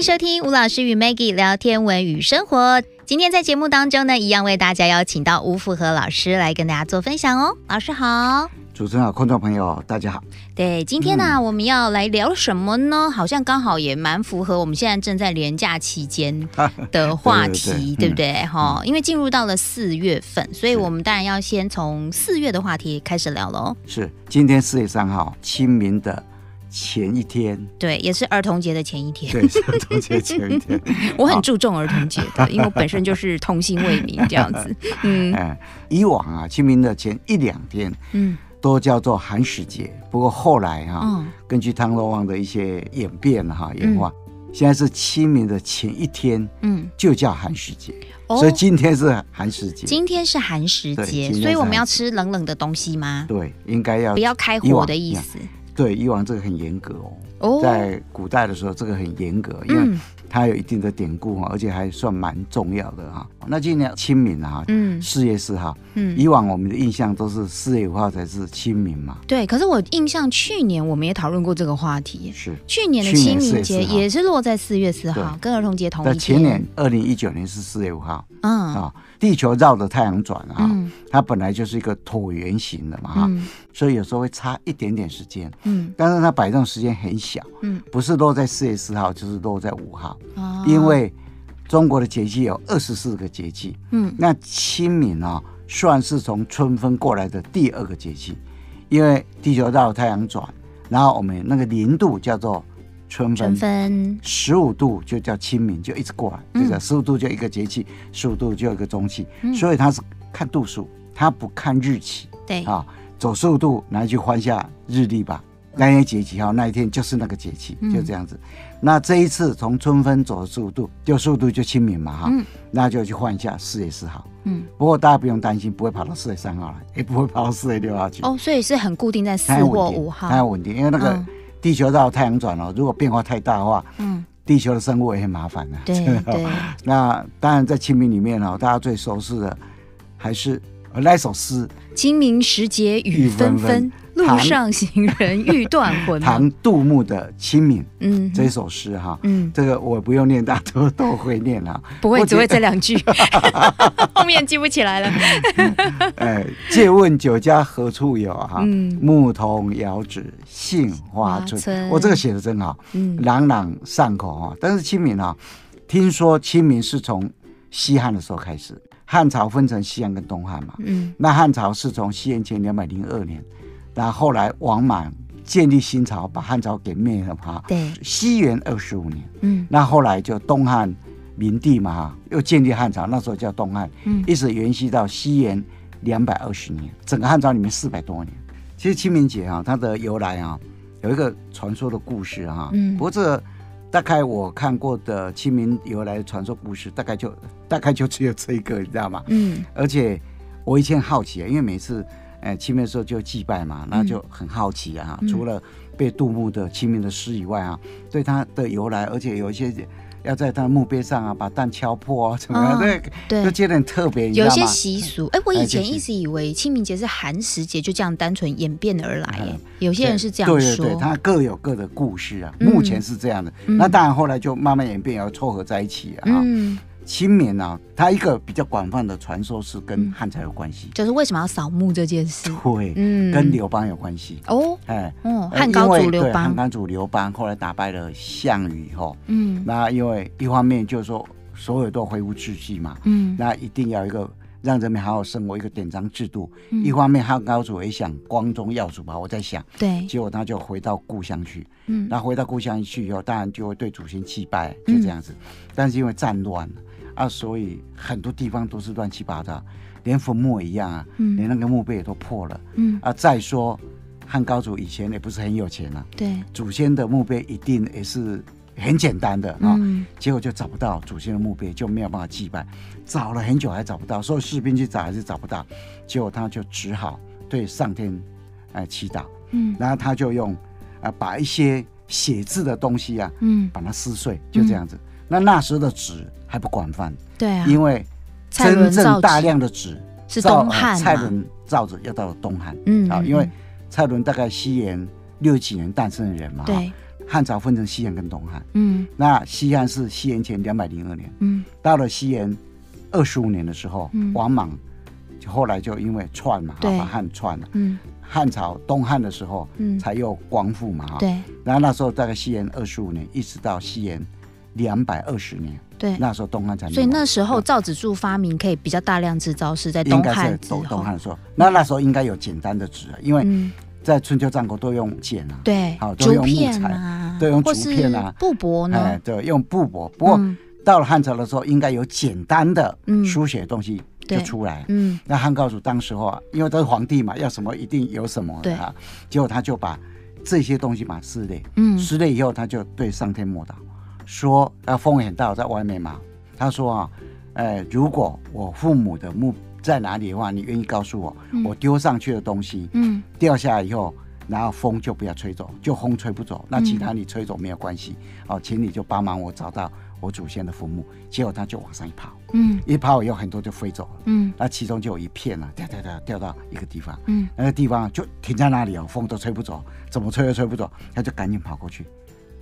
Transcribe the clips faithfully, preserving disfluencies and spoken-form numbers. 迎收听吴老师与 Maggie 聊天文与生活。今天在节目当中呢，一样为大家邀请到吴福和老师来跟大家做分享哦。老师好。主持人好，观众朋友大家好。对，今天呢、啊嗯、我们要来聊什么呢？好像刚好也蛮符合我们现在正在连假期间的话题、啊、对, 对, 对, 对不对、嗯嗯、因为进入到了四月份，所以我们当然要先从四月的话题开始聊咯。是，今天四月三号清明的前一天，对，也是儿童节的前一天。对，儿童节前一天。我很注重儿童节的，因为我本身就是童心未泯这样子。嗯，呃、以往啊，清明的前一两天，嗯，都叫做寒食节。不过后来哈、啊哦，根据汤若望的一些演变哈、啊、演化、嗯，现在是清明的前一天，嗯，就叫寒食节。哦、所以今天是寒食节。今天是寒食节，所以我们要吃冷冷的东西吗？对，应该要不要开火的意思。对，以往这个很严格 哦, 哦，在古代的时候这个很严格，因为它有一定的典故、嗯、而且还算蛮重要的哈。那今年清明啊，嗯，四月四号，嗯，以往我们的印象都是四月五号才是清明嘛。对，可是我印象去年我们也讨论过这个话题，是去年的清明节也是落在四月四号，跟儿童节同一天。前年二零一九年是四月五号，嗯、哦、地球绕着太阳转啊、嗯，它本来就是一个椭圆形的嘛哈、嗯，所以有时候会差一点点时间。嗯，但是它摆动时间很小，嗯，不是落在四月四号，就是落在五号、哦，因为中国的节气有二十四个节气，嗯，那清明啊、哦，算是从春分过来的第二个节气，因为地球绕太阳转，然后我们那个零度叫做春分，十五度就叫清明，就一直过来，就是十五度就一个节气，十五度就一个中气、嗯，所以它是看度数，它不看日期，对啊。哦，走十五度，拿去换下日历吧。那一节气号，那一天就是那个节气，就这样子。嗯、那这一次从春分走十五度，就十五度就清明嘛哈、嗯，那就去换一下四月四号。嗯，不过大家不用担心，不会跑到四月三号来，也不会跑到四月六号去。哦，所以是很固定在四或五号，它稳定，因为那个地球绕太阳转哦，如果变化太大的话，嗯，地球的生物也很麻烦的、啊。对对。那当然在清明里面哦，大家最熟悉的还是。而那首诗清明时节雨纷纷，路上行人欲断魂，唐杜牧的清明、嗯、这首诗哈、嗯、这个我不用念，大家 都, 都会念啊，不会只会这两句后面记不起来了、哎、借问酒家何处有、啊嗯、牧童遥指杏花村。我、哦、这个写得真好、嗯、朗朗上口、哦、但是清明啊，听说清明是从西汉的时候开始，汉朝分成西汉跟东汉嘛，嗯，那汉朝是从西元前两百零二年，那后来王莽建立新朝，把汉朝给灭了嘛，对，西元二十五年，嗯，那后来就东汉明帝嘛，又建立汉朝，那时候叫东汉，嗯，一直延续到西元两百二十年，整个汉朝里面四百多年。其实清明节啊，它的由来啊，有一个传说的故事啊，嗯，不过这个大概我看过的清明由来的传说故事，大概就大概就只有这一个，你知道吗？嗯。而且我以前好奇啊，因为每次，呃，清明的时候就祭拜嘛，那就很好奇啊。嗯、除了被杜牧的清明的诗以外啊，对它的由来，而且有一些要在他的墓碑上啊，把蛋敲破啊，怎么样？哦、对，就觉得很特别，你知道吗？有一些习俗，哎、欸，我以前一直以为清明节是寒食节，就这样单纯演变而来、嗯。有些人是这样说，对对对，它各有各的故事啊。嗯、目前是这样的、嗯，那当然后来就慢慢演变，然后凑合在一起啊。嗯，清明啊，它一个比较广泛的传说是跟汉朝有关系，就是为什么要扫墓这件事，对，嗯，跟刘邦有关系哦，哎，嗯，汉高祖刘邦，汉高祖刘邦后来打败了项羽以后，嗯，那因为一方面就是说所有都恢复秩序嘛，嗯，那一定要一个让人民好好生活一个典章制度、嗯、一方面汉高祖也想光宗耀祖吧，我在想，对，结果他就回到故乡去，嗯，那回到故乡去以后，当然就会对祖先祭拜，就这样子、嗯、但是因为战乱啊，所以很多地方都是乱七八糟，连坟墓一样啊、嗯，连那个墓碑也都破了。嗯啊，再说汉高祖以前也不是很有钱啊，对，祖先的墓碑一定也是很简单的啊、嗯，结果就找不到祖先的墓碑，就没有办法祭拜，找了很久还找不到，所以士兵去找还是找不到，结果他就只好对上天哎、呃、祈祷，嗯，然后他就用啊、呃、把一些写字的东西啊，嗯，把它撕碎，就这样子。嗯，那那时的纸还不广泛，对啊，因为真正大量的纸是东汉、啊，蔡伦造纸要到了东汉，嗯，啊，因为蔡伦大概西元六几年诞生的人嘛，对，汉朝分成西汉跟东汉，嗯，那西汉是西元前两百零二年，嗯，到了西元二十五年的时候，嗯，王莽后来就因为篡嘛，把汉篡了，嗯，汉朝东汉的时候，嗯，才又光复嘛，对，然后那时候大概西元二十五年一直到西元两百二十年，对，那时候东汉才，所以那时候造纸术发明可以比较大量制造是在东汉之后，应该是东汉的时候，那那时候应该有简单的纸，因为，嗯，在春秋战国都用剪啊，对，好，都用木材啊，都用竹片啊，布帛呢，哎，对，用布帛。不过，嗯，到了汉朝的时候，应该有简单的书写的东西就出来。嗯，那汉高祖当时候，因为他是皇帝嘛，要什么一定有什么啊，结果他就把这些东西嘛撕裂，嗯，撕裂以后他就对上天默祷，说啊，风很大，在外面嘛，他说啊，呃，如果我父母的墓在哪里的话，你愿意告诉我，嗯，我丢上去的东西，嗯，掉下来以后，然后风就不要吹走，就风吹不走，那其他你吹走没有关系，嗯，哦，请你就帮忙我找到我祖先的坟墓。结果他就往上一跑，嗯，一跑以后很多就飞走了，嗯，那其中就有一片啊，掉掉掉掉到一个地方，嗯，那个地方就停在那里哦，风都吹不走，怎么吹都吹不走，他就赶紧跑过去，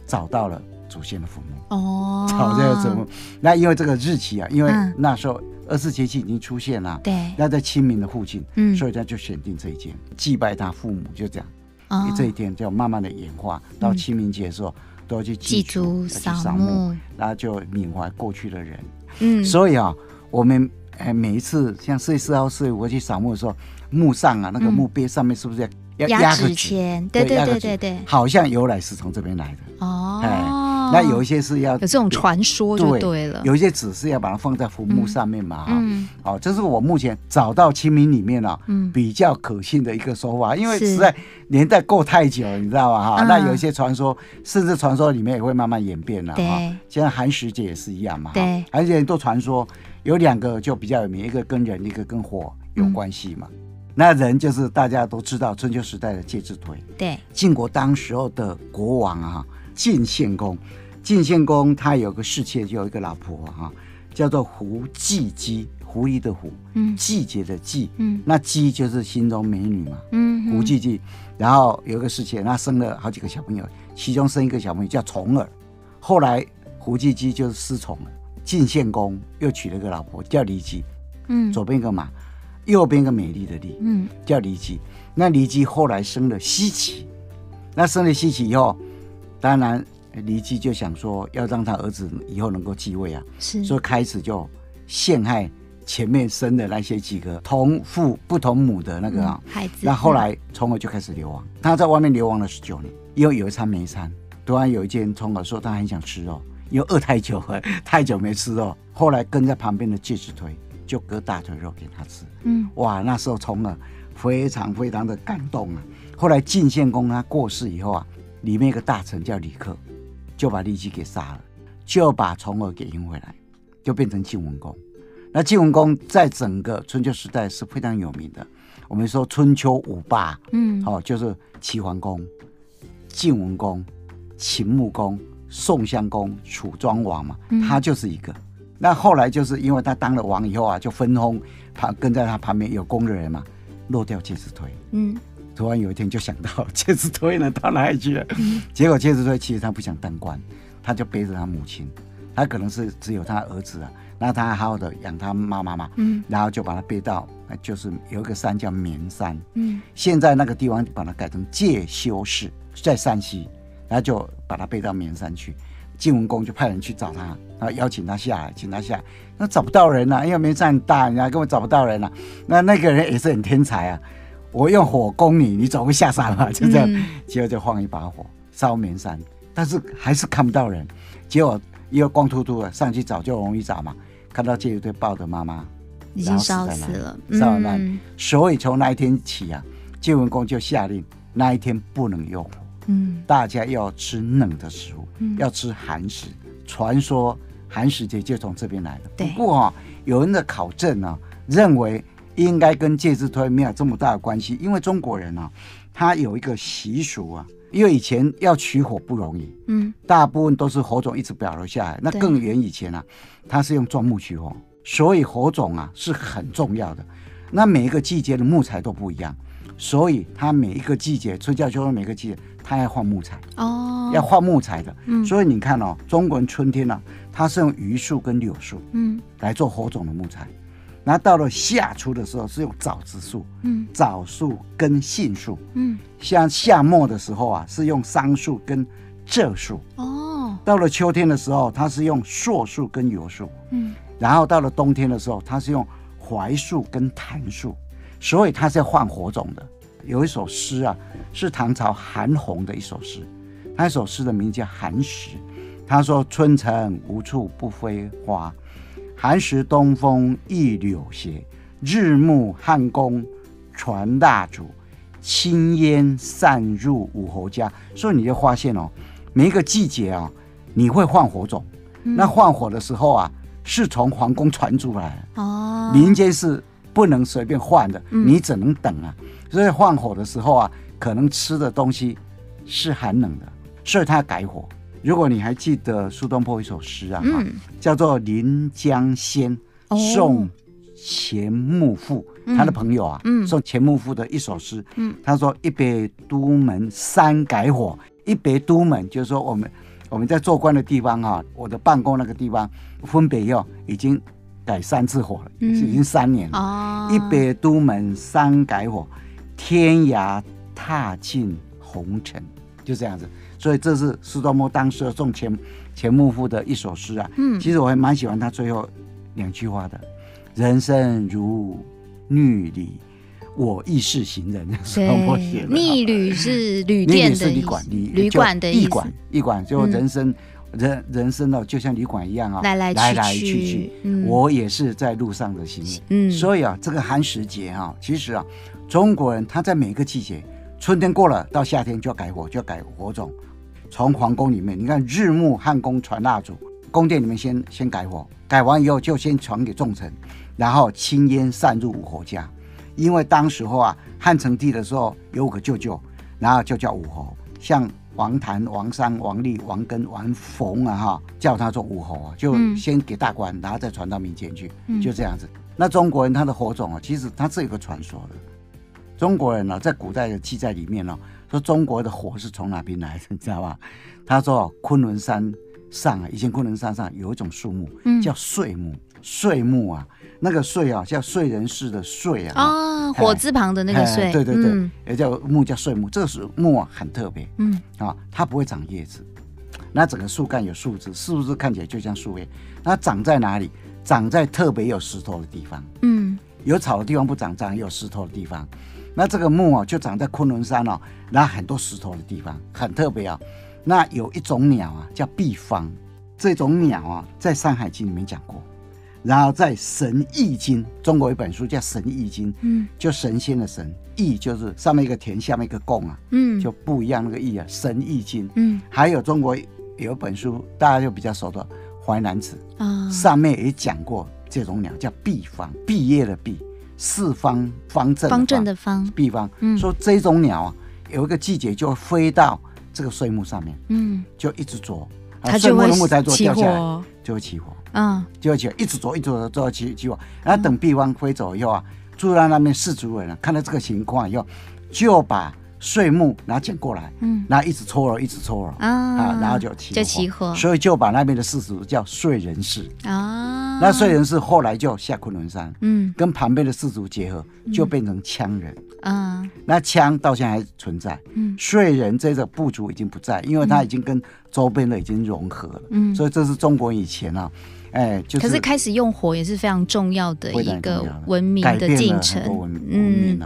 找到了祖先的坟墓，哦，找到了祖先。那因为这个日期啊，因为那时候，嗯，二十四节气已经出现了，对，那在清明的附近，嗯，所以他就选定这一天祭拜他父母，就这样，哦，这一天就慢慢的演化到清明节的时候，嗯，都要去祭祖扫墓，然后就缅怀过去的人，嗯，所以啊，我们每一次像四月四号、四月五号去扫墓的时候，墓上啊那个墓碑上面是不是要压纸钱？对对对对对，好像由来是从这边来的哦，哎，那有一些是要有这种传说就对了，对，有一些纸是要把它放在坟墓上面嘛，嗯，哦，这是我目前找到清明里面啊，嗯，比较可信的一个说法，因为实在年代过太久了，你知道吧？哈，嗯，那有一些传说，甚至传说里面也会慢慢演变了，哈，现在寒食节也是一样嘛，对，寒食节都传说有两个就比较有名，一个跟人，一个跟火有关系嘛。嗯，那人就是大家都知道春秋时代的介子推，对，晋国当时候的国王啊。晋献公，晋献公他有个侍妾，就有一个老婆啊，叫做狐季姬，狐狸的狐，嗯，季节的季，嗯，那姬就是心中美女嘛，嗯，狐季姬。然后有一个侍妾，那生了好几个小朋友，其中生一个小朋友叫重耳，后来狐季姬就是失宠了，晋献公又娶了一个老婆叫骊姬，嗯，左边一个马，右边一个美丽的丽，嗯，叫骊姬。那骊姬后来生了奚齐，那生了奚齐以后。当然骊姬就想说要让他儿子以后能够继位啊，所以开始就陷害前面生的那些几个同父不同母的那个，啊嗯，孩子。那后来重耳就开始流亡，他在外面流亡了十九年，因为有一餐没一餐，突然有一天重耳说他很想吃肉，因为饿太久了，太久没吃肉，后来跟在旁边的介子推就割大腿肉给他吃，嗯，哇，那时候重耳非常非常的感动啊。后来晋献公他过世以后啊，里面一个大臣叫李克，就把骊姬给杀了，就把重耳给迎回来，就变成晋文公。那晋文公在整个春秋时代是非常有名的，我们说春秋五霸，嗯，哦，就是齐桓公、晋文公、秦穆公、宋襄公、楚庄王嘛，他就是一个。嗯，那后来就是因为他当了王以后啊，就分封，跟在他旁边有功的人嘛，落掉介子推，嗯。突然有一天就想到介子推呢到哪里去了，嗯，结果介子推其实他不想当官，他就背着他母亲，他可能是只有他儿子啊，那他好好的养他妈妈嘛，嗯，然后就把他背到就是有一个山叫绵山，嗯，现在那个地方把它改成介休市，在山西，然后就把他背到绵山去。晋文公就派人去找他，然后邀请他下来，请他下来，那找不到人啊，因为绵山很大，人家根本找不到人啊。那那个人也是很天才啊，我用火攻你，你总会下山嘛，就这样。结果就放一把火烧绵山，但是还是看不到人。结果因为光秃秃的，上去找就容易找嘛，看到介子推抱的妈妈已经烧死了，烧完了。所以从那一天起啊，晋文公就下令那一天不能用火，嗯，大家要吃冷的食物，嗯，要吃寒食。传说寒食节就从这边来的。不过，哦，有人的考证啊，认为应该跟介子推没有这么大的关系，因为中国人啊，他有一个习俗啊，因为以前要取火不容易，嗯，大部分都是火种一直保留下来。那更远以前啊，他是用钻木取火，所以火种啊是很重要的。那每一个季节的木材都不一样，所以它每一个季节，春夏秋冬每个季节，它要换木材哦，要换木材的。嗯，所以你看哦，中国人春天呢、啊，它是用榆树跟柳树，嗯，来做火种的木材。然后到了夏初的时候，是用枣子树，嗯，枣树跟杏树，嗯，像夏末的时候啊，是用桑树跟柘树。哦，到了秋天的时候，它是用硕树跟油树，嗯，然后到了冬天的时候，它是用槐树跟檀树。所以它是要换火种的。有一首诗啊，是唐朝韩翃的一首诗，那首诗的名叫《寒食》。他说：“春城无处不飞花，寒食东风一柳斜。日暮汉宫传蜡烛，青烟散入五侯家。”所以你就发现哦，每一个季节啊，你会换火种。嗯、那换火的时候啊，是从皇宫传出来的哦，民间是不能随便换的，你只能等啊。嗯、所以换火的时候啊，可能吃的东西是寒冷的，所以它改火。如果你还记得苏东坡一首诗啊，嗯、叫做《临江仙送钱穆父》，他的朋友啊，嗯、送钱穆父的一首诗。嗯、他说：“一别都门三改火，一别都门就是说我们我们在做官的地方啊，我的办公那个地方，分别要已经。”改三次火了，嗯、已经三年了。哦、一别都门三改火，天涯踏尽红尘，就这样子。所以这是苏东坡当时送钱钱穆父的一首诗啊。嗯、其实我还蛮喜欢他最后两句话的：“人生如逆旅，我亦是行人。”苏东坡写的。逆旅是旅店的意思，旅馆的意思。驿馆，驿馆就人生。嗯人人生哦，就像旅馆一样啊、哦，来来去 去, 来来去, 去、嗯，我也是在路上的行人。嗯，所以啊，这个寒食节啊，其实啊，中国人他在每个季节，春天过了到夏天就要改火，就要改火种。从皇宫里面，你看日暮汉宫传蜡烛，宫殿里面先先改火，改完以后就先传给重臣，然后青烟散入五侯家。因为当时候啊，汉成帝的时候有五个舅舅，然后就叫五侯，像。王谭、王商、王立、王根、王冯啊，哈，叫他做武侯啊，就先给大官，嗯、然后再传到民间去，就这样子。那中国人他的火种啊，其实他是有个传说的。中国人呢、啊，在古代的记载里面呢、啊，说中国的火是从哪边来的，你知道吧？他说昆仑山上啊，以前昆仑山上有一种树木叫楔木，楔、嗯、木啊，那个楔啊，叫燧人氏的楔啊。哦火字旁的那个楔，对对对，嗯、也叫木叫楔木，这个木啊很特别，嗯啊，它不会长叶子，那整个树干有树枝，树枝看起来就像树叶，那长在哪里？长在特别有石头的地方，嗯，有草的地方不长，长有石头的地方，那这个木啊就长在昆仑山哦，那很多石头的地方，很特别啊。那有一种鸟啊叫毕方，这种鸟啊在《山海经》里面讲过。然后在《神异经》，中国有一本书叫《神异经》，嗯，就神仙的神，异就是上面一个田，下面一个贡啊，嗯，就不一样那个异啊，《神异经》，嗯，还有中国有一本书大家就比较熟的《淮南子》啊，上面也讲过这种鸟叫毕方，毕业的毕，四方方正的方，方正的方，毕方，嗯，说这种鸟啊，有一个季节就飞到这个楔木上面，嗯，就一直啄，它就会起火，就会起火。嗯，就起一直啄，一直啄，啄起起火。然后等毕方飞走以后啊，住在那边氏族人啊，看到这个情况以后，就把楔木拿捡过来，嗯，然后一直搓揉，一直搓揉、啊啊、然后就起火，就起火。所以就把那边的氏族叫楔人氏啊。那楔人氏后来就下昆仑山，嗯，跟旁边的氏族结合，就变成羌人啊。嗯、那羌到现在还存在，嗯，楔人这个部族已经不在，因为他已经跟周边的已经融合了，嗯，所以这是中国以前啊。哎，就是、可是开始用火也是非常重要的一个文明的进程。嗯，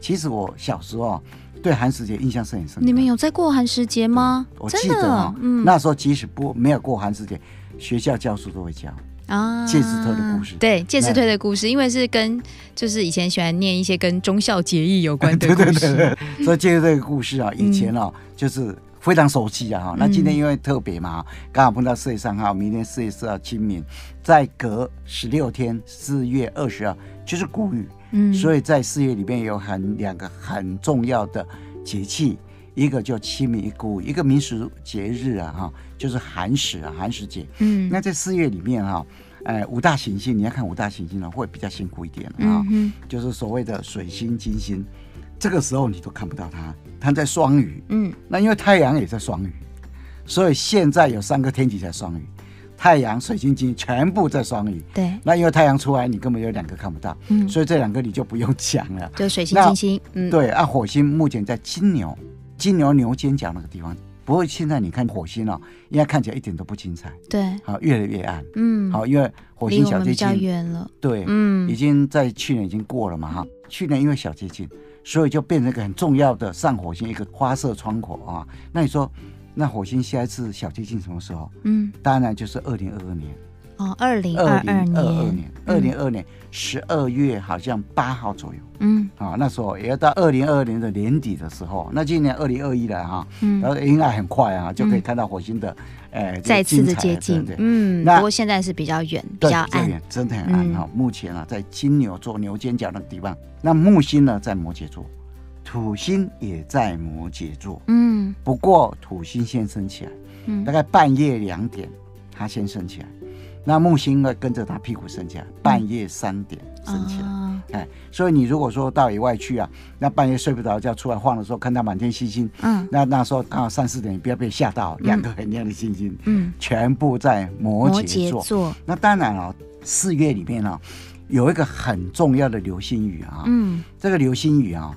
其实我小时候对寒食节印象是很深刻。你们有在过寒食节吗？我记得、哦嗯、那时候即使不没有过寒食节，学校教书都会教。啊，介之推的故事，对，介之推的故事，因为是跟就是以前喜欢念一些跟忠孝节义有关的故事，对对对，所以介之推的故事啊，以前啊、哦嗯、就是非常熟悉啊。那今天因为特别嘛，刚、嗯、好碰到四月三号，明天四月四号清明，再隔十六天，四月二十号就是谷雨，嗯，所以在四月里面有很两个很重要的节气。一个叫清明一谷雨，一个民俗节日啊，哈，就是寒食啊，寒食节。嗯，那在四月里面哈、啊，哎、呃，五大行星，你要看五大行星呢、啊，会比较辛苦一点啊，嗯、就是所谓的水星、金星、这个时候你都看不到它，它在双鱼。嗯，那因为太阳也在双鱼，所以现在有三个天体在双鱼，太阳、水星、金全部在双鱼。对，那因为太阳出来，你根本有两个看不到，嗯，所以这两个你就不用讲了。就水星、金星，嗯，对啊，火星目前在金牛，金牛牛肩胛那个地方。不过现在你看火星哦，应该看起来一点都不精彩。对，好、啊，越来越暗。嗯，好、啊，因为火星小接近，离我们比较远了。对，嗯，已经在去年已经过了嘛哈，去年因为小接近。所以就变成一个很重要的上火星一个发射窗口啊。那你说，那火星下一次小接近什么时候？嗯，当然就是二零二二年。哦，二零二二年，二零二二年十二月好像八号左右。嗯，啊，那时候也要到二零二二年的年底的时候。那今年二零二一了哈，嗯，然后应该很快啊，就可以看到火星的，呃，再次的接近。嗯，不过现在是比较远，比较暗，真的很暗哈。目前啊，在金牛座牛肩胛那个地方。那木星呢在摩羯座，土星也在摩羯座。嗯，不过土星先升起来，嗯，大概半夜两点，它先升起来。那木星呢跟着他屁股升起来，半夜三点升起来，嗯哎、所以你如果说到野外去啊，那半夜睡不着觉出来晃的时候，看到满天星星，嗯，那那时候啊三四点你不要被吓到，两个很亮的星星，嗯，全部在摩羯座。羯座那当然哦，四月里面哦，有一个很重要的流星雨啊，嗯，这个流星雨啊，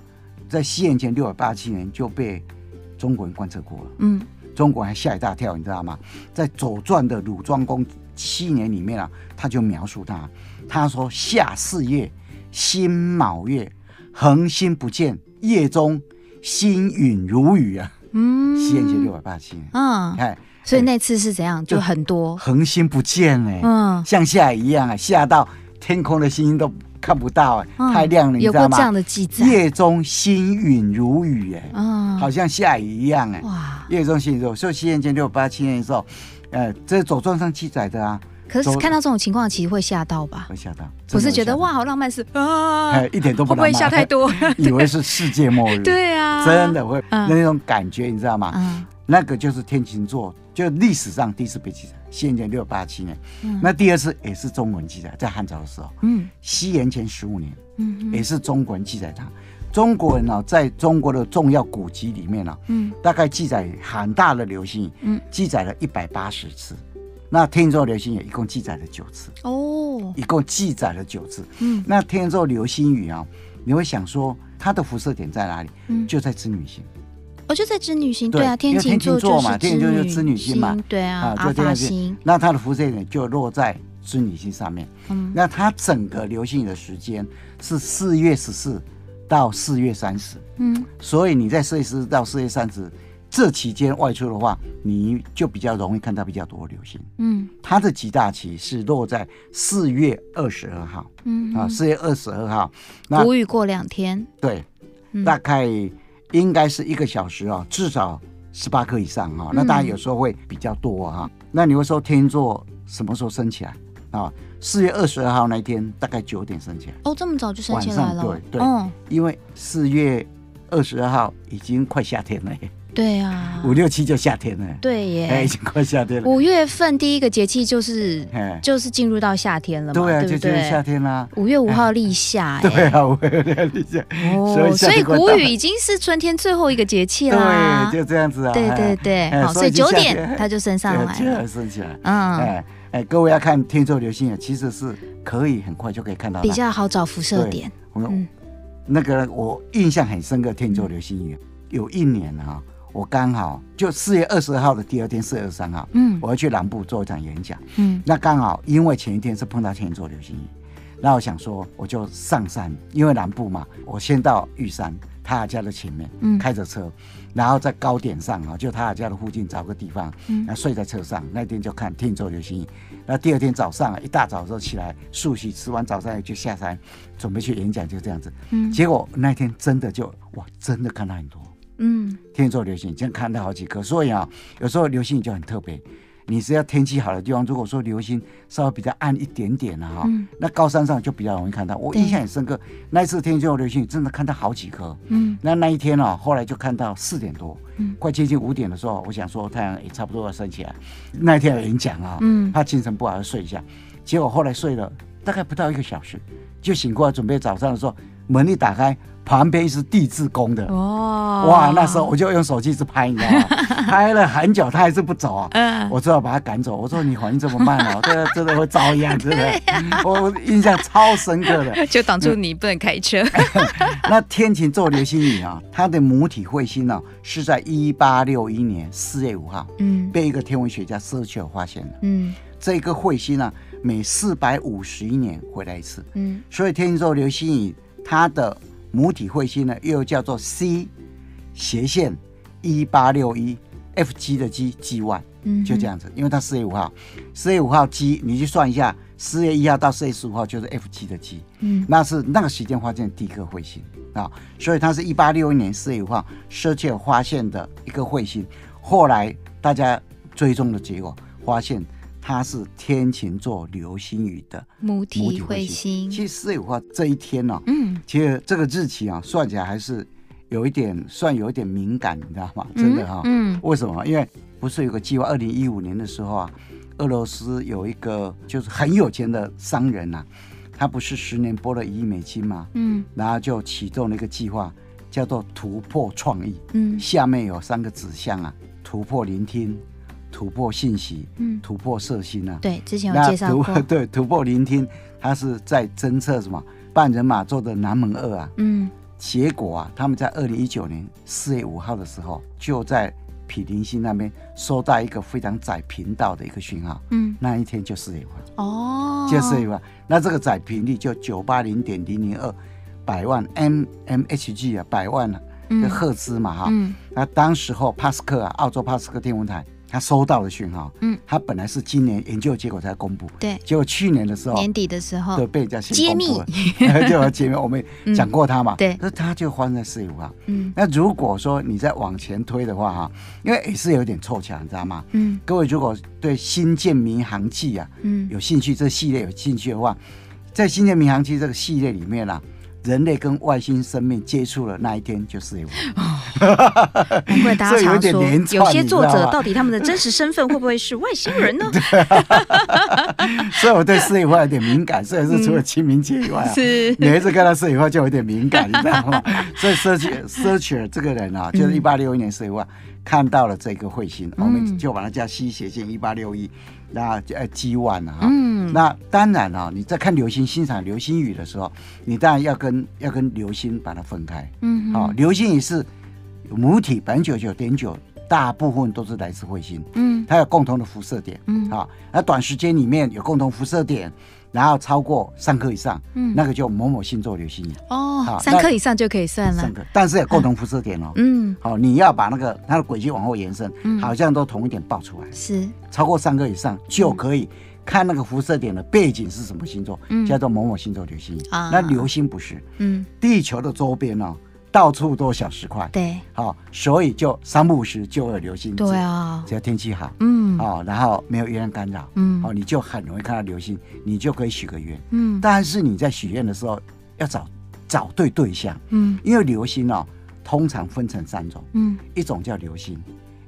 在西元前六百八七年就被中国人观测过了，嗯，中国还吓一大跳，你知道吗？在《左传》的鲁庄公。七年里面啊，他就描述他，他说夏四月，辛卯月，恒星不见，夜中星陨如雨啊。嗯，西元前六百八十七年。嗯，哎，所以那次是怎样？就很多恒星不见哎、欸，嗯，像下一样啊，下到天空的星星都看不到哎、欸，嗯、太亮了，你知道吗？有过这样的记载。夜中星陨如雨哎、欸，嗯，好像下雨一样哎、欸。哇，夜中星陨，所以西元前六百八十七年的时候。哎，这是《左传》上记载的啊。可是看到这种情况，其实会吓到吧？会吓到，不是觉得哇好浪漫是啊，哎，一点都不浪漫，会不会吓太多？以为是世界末日。对啊，真的会那种感觉，你知道吗？那个就是天琴座，就历史上第一次被记载，西元前六八七年。那第二次也是中文记载，在汉朝的时候，嗯，西元前十五年，嗯，也是中国人记载它。中国人啊，在中国的重要古籍里面啊，嗯，大概记载很大的流星雨，嗯，记载了一百八十次。那天琴座流星雨一共记载了九次哦，一共记载了九次。嗯，那天琴座流星雨啊，你会想说它的辐射点在哪里？嗯，就在织女星。哦，就在织女星，对啊，天琴座就是天琴座织女星嘛，对啊，阿法星。那它的辐射点就落在织女星上面。嗯，那它整个流星雨的时间是四月十四。到四月三十，嗯，所以你在四月十到四月三十这期间外出的话，你就比较容易看到比较多流星，嗯，它的极大期是落在四月二十二号，嗯啊，四月二十二号，谷雨过两天，对，嗯、大概应该是一个小时啊、哦，至少十八颗以上啊、哦，那当然有时候会比较多哈、啊。嗯、那你会说天座什么时候升起来啊？四月二十二号那天大概九点升起来哦，这么早就升起来了。对对，哦、因为四月二十二号已经快夏天了。对啊，五六七就夏天了。对耶、欸，已经快夏天了。五月份第一个节气就是就是进入到夏天了嘛，对啊，对对就进入夏天啦。五月五号立夏、欸，对啊，五月五号立夏。哦，所以谷雨已经是春天最后一个节气啦。对，就这样子啊。对对对，好，所以九点它就升上来了，升起来。嗯。欸哎，各位要看天座流星雨，其实是可以很快就可以看到，比较好找辐射点。嗯，那个我印象很深刻，天座流星雨有一年啊，我刚好就四月二十号的第二天，四月二十三号，嗯，我要去南部做一场演讲，嗯，那刚好因为前一天是碰到天座流星雨，那我想说我就上山，因为南部嘛，我先到玉山他家的前面，嗯，开着车。然后在高点上啊，就他家的附近找个地方，嗯，然后睡在车上。那天就看天座流星雨。那第二天早上一大早就起来梳洗，吃完早餐就下山，准备去演讲，就这样子。嗯，结果那天真的就哇，真的看到很多，嗯，天座流星雨，真看到好几颗。所以啊，有时候流星雨就很特别。你只要天气好的地方，如果说流星稍微比较暗一点点了、啊、哈，嗯、那高山上就比较容易看到。我印象很深刻，那一次天座流星真的看到好几颗。嗯，那那一天哦、啊，后来就看到四点多，嗯、快接近五点的时候，我想说太阳也差不多要升起来。那一天有演讲啊，嗯，怕精神不好要睡一下，结果后来睡了大概不到一个小时，就醒过来准备早上的时候，门一打开，旁边是地质宫的、哦、哇，那时候我就用手机一直拍，你知道吗？拍了很久他还是不走啊、嗯、我只好把他赶走，我说你反应这么慢哦、啊、对，真的会遭殃，真的、啊、我印象超深刻的，就挡住你不能开车、嗯、那天琴座流星雨啊，它的母体彗星啊是在一八六一年四月五号、嗯、被一个天文学家舍切尔发现了、嗯、这个彗星啊每四百五十一年回来一次、嗯、所以天琴座流星雨它的母体彗星呢，又叫做 C 斜线一八六一 F G 的 G G 一， 就这样子，因为它四月五号，四月五号 G， 你去算一下，四月一号到四月十五号就是 F G 的 G，、嗯、那是那个时间发现的第一颗彗星啊，所以它是一八六一年四月五号舍切尔发现的一个彗星，后来大家追踪的结果发现它是天琴座流星雨的母体彗星。其实四月五号这一天哦、嗯、其实这个日期啊算起来还是有一点算有一点敏感，你知道吗？真的哈、哦嗯嗯、为什么？因为不是有个计划，二零一五年的时候啊，俄罗斯有一个就是很有钱的商人啊，他不是十年拨了一亿美金嘛，嗯，然后就启动了一个计划叫做突破创意，嗯，下面有三个指向啊，突破聆听，突破信息，突破色心啊、嗯、对，之前有介绍过，对，突破聆听，它是在侦测什么半人马座的南门二啊，嗯，结果啊他们在二零一九年四月五号的时候就在毗邻星那边收到一个非常窄频道的一个讯号，嗯，那一天就四月五号，哦，就四月五号，那这个窄频率就 九百八十点零零二 百万 M M H G 啊，百万的赫兹嘛哈、嗯嗯、那当时候帕斯克啊，澳洲帕斯克天文台他收到的讯号，嗯，他本来是今年研究结果才公布，对，结果去年的时候年底的时候就被人家揭秘，就揭秘，我们讲过他嘛，对、嗯，那他就发生在四月五号，嗯，那如果说你再往前推的话哈，因为也是有点凑巧，你知道吗？嗯，各位如果对《星舰迷航记》啊，嗯，有兴趣，这系列有兴趣的话，在《星舰迷航记》这个系列里面啦、啊。人类跟外星生命接触了那一天就是四月五号、哦、难怪大家常说 有, 有些作者到底他们的真实身份会不会是外星人呢？所以我对四月五号有点敏感，虽然是除了清明节以外、啊嗯、每一次看到四月五号就有点敏感，你知道吗？所以舍切尔这个人啊，就是一八六一年四月五号、嗯、看到了这个彗星、嗯、我们就把它叫 C 斜线一八六一，那呃 G 一 啊、嗯，那当然啊、哦，你在看流星欣赏流星雨的时候，你当然要跟要跟流星把它分开。嗯，好、哦，流星雨是母体百分之九十九点九，大部分都是来自彗星。嗯，它有共同的辐射点。嗯，好、哦，那短时间里面有共同辐射点，然后超过三颗以上，嗯，那个就某某星座流星雨。哦，哦三颗以上就可以算了。三颗，但是有共同辐射点哦。嗯，好、哦，你要把那个它的轨迹往后延伸，嗯、好像都同一点爆出来。是。超过三个以上就可以看那个辐射点的背景是什么星座，嗯、叫做某某星座流星雨、啊、那流星不是、嗯、地球的周边、哦、到处都小石块，对、哦，所以就三不五时就有流星，对啊，只要天气好、嗯哦、然后没有月亮干扰、嗯哦、你就很容易看到流星，你就可以许个愿、嗯、但是你在许愿的时候要 找, 找对对象、嗯、因为流星、哦、通常分成三种、嗯、一种叫流星，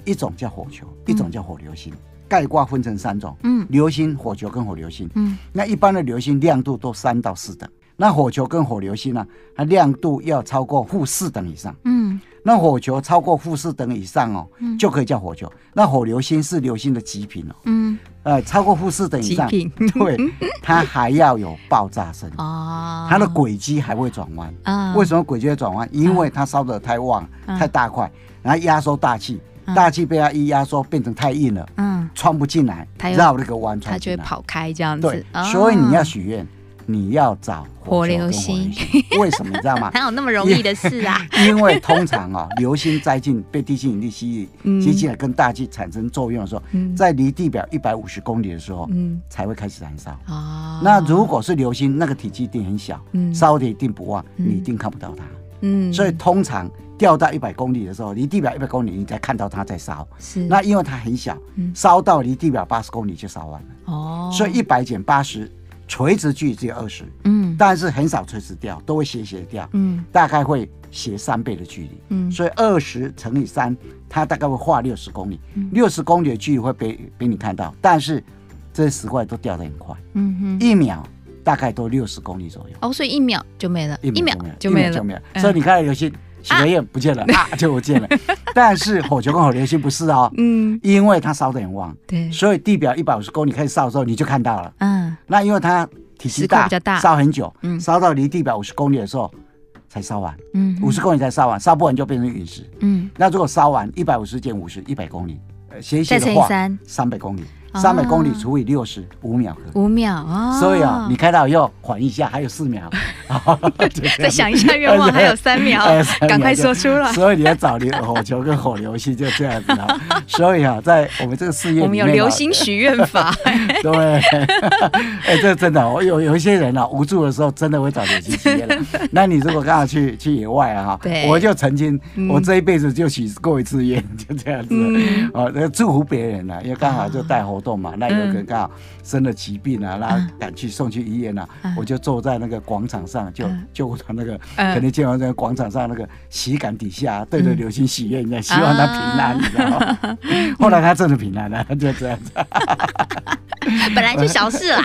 一种叫火球，一种叫火流星、嗯，概括分成三种，嗯，流星、火球跟火流星，嗯，那一般的流星亮度都三到四等，那火球跟火流星呢、啊，它亮度要超过负四等以上，嗯，那火球超过负四等以上哦、嗯，就可以叫火球。那火流星是流星的极品哦，嗯，呃，超过负四等以上，对，它还要有爆炸声哦，它的轨迹还会转弯、嗯、为什么轨迹会转弯？因为它烧得太旺、嗯、太大块，然后压缩大气。大气被它一压缩变成太硬了，嗯，穿不进来，绕了个弯穿不进来，它就会跑开这样子。对，哦、所以你要许愿，你要找火流星。为什么你知道吗？哪有那么容易的事啊？因为通常啊、哦，流星栽进被地心引力吸引，吸进来跟大气产生作用的时候，嗯、在离地表一百五十公里的时候，嗯，才会开始燃烧。哦，那如果是流星，那个体积一定很小，嗯，烧的一定不旺，你一定看不到它。嗯，所以通常掉到一百公里的时候，离地表一百公里你才看到它在烧。是，那因为它很小，烧、嗯、到离地表八十公里就烧完了。哦，所以一百减八十，垂直距离只有二十。嗯，但是很少垂直掉，都会斜斜掉。嗯，大概会斜三倍的距离。嗯，所以二十乘以三，它大概会画六十公里。六十、嗯、公里的距离会被被你看到，但是这些石块都掉得很快。嗯哼，一秒大概都六十公里左右。哦，所以一秒就没了，一秒就没了，一秒就没了。所以你看流星许个愿不见了啊，就不见了。但是火球跟火流星不是哦，嗯，因为它烧得很旺，对，所以地表一百五十公里开始烧的时候你就看到了，嗯，那因为它体积大，烧很久，嗯，烧到离地表五十公里的时候才烧完，嗯，五十公里才烧完，烧不完就变成陨石，嗯，那如果烧完一百五十减五十，一百公里，呃，写一写的话，三百公里。三百公里除以六十五秒，五秒啊！所以啊，你开到又缓一下，还有四秒，再想一下愿望，还有三秒，赶快说出来。所以你要找火球跟火流星就这样子啊。所以啊，在我们这个事业，我们有流星许愿法。对，哎，这真的，有有一些人啊，无助的时候真的会找流星许愿。那你如果刚好去去野外啊，我就曾经，我这一辈子就许过一次愿，就这样子啊，祝福别人啊，因为刚好就带火。那有人刚好生了疾病啊，那赶去送去医院啊，我就坐在那个广场上，就就他那个肯定见完在广场上那个喜感底下，对着流星许愿，希望他平安，你知道吗？后来他真的平安了，就这样子。本来就小事啦，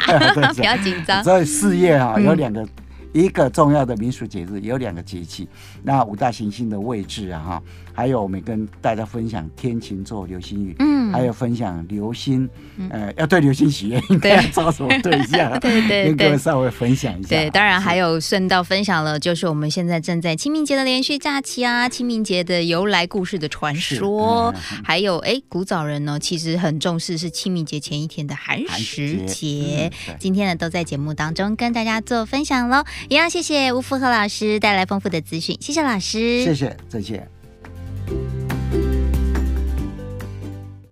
不要紧张。所以四月啊，有两个，一个重要的民俗节日，有两个节气。那五大行星的位置啊，哈，还有我们跟大家分享天琴座流星雨，嗯，还有分享流星，呃，要对流星许愿，应该要找什么对象？对对对，跟各位稍微分享一下。对，当然还有顺道分享了，就是我们现在正在清明节的连续假期啊，清明节的由来故事的传说，还有哎，古早人呢其实很重视是清明节前一天的寒食节。今天呢都在节目当中跟大家做分享喽。也要谢谢吴福和老师带来丰富的资讯，谢谢老师，谢谢，再见。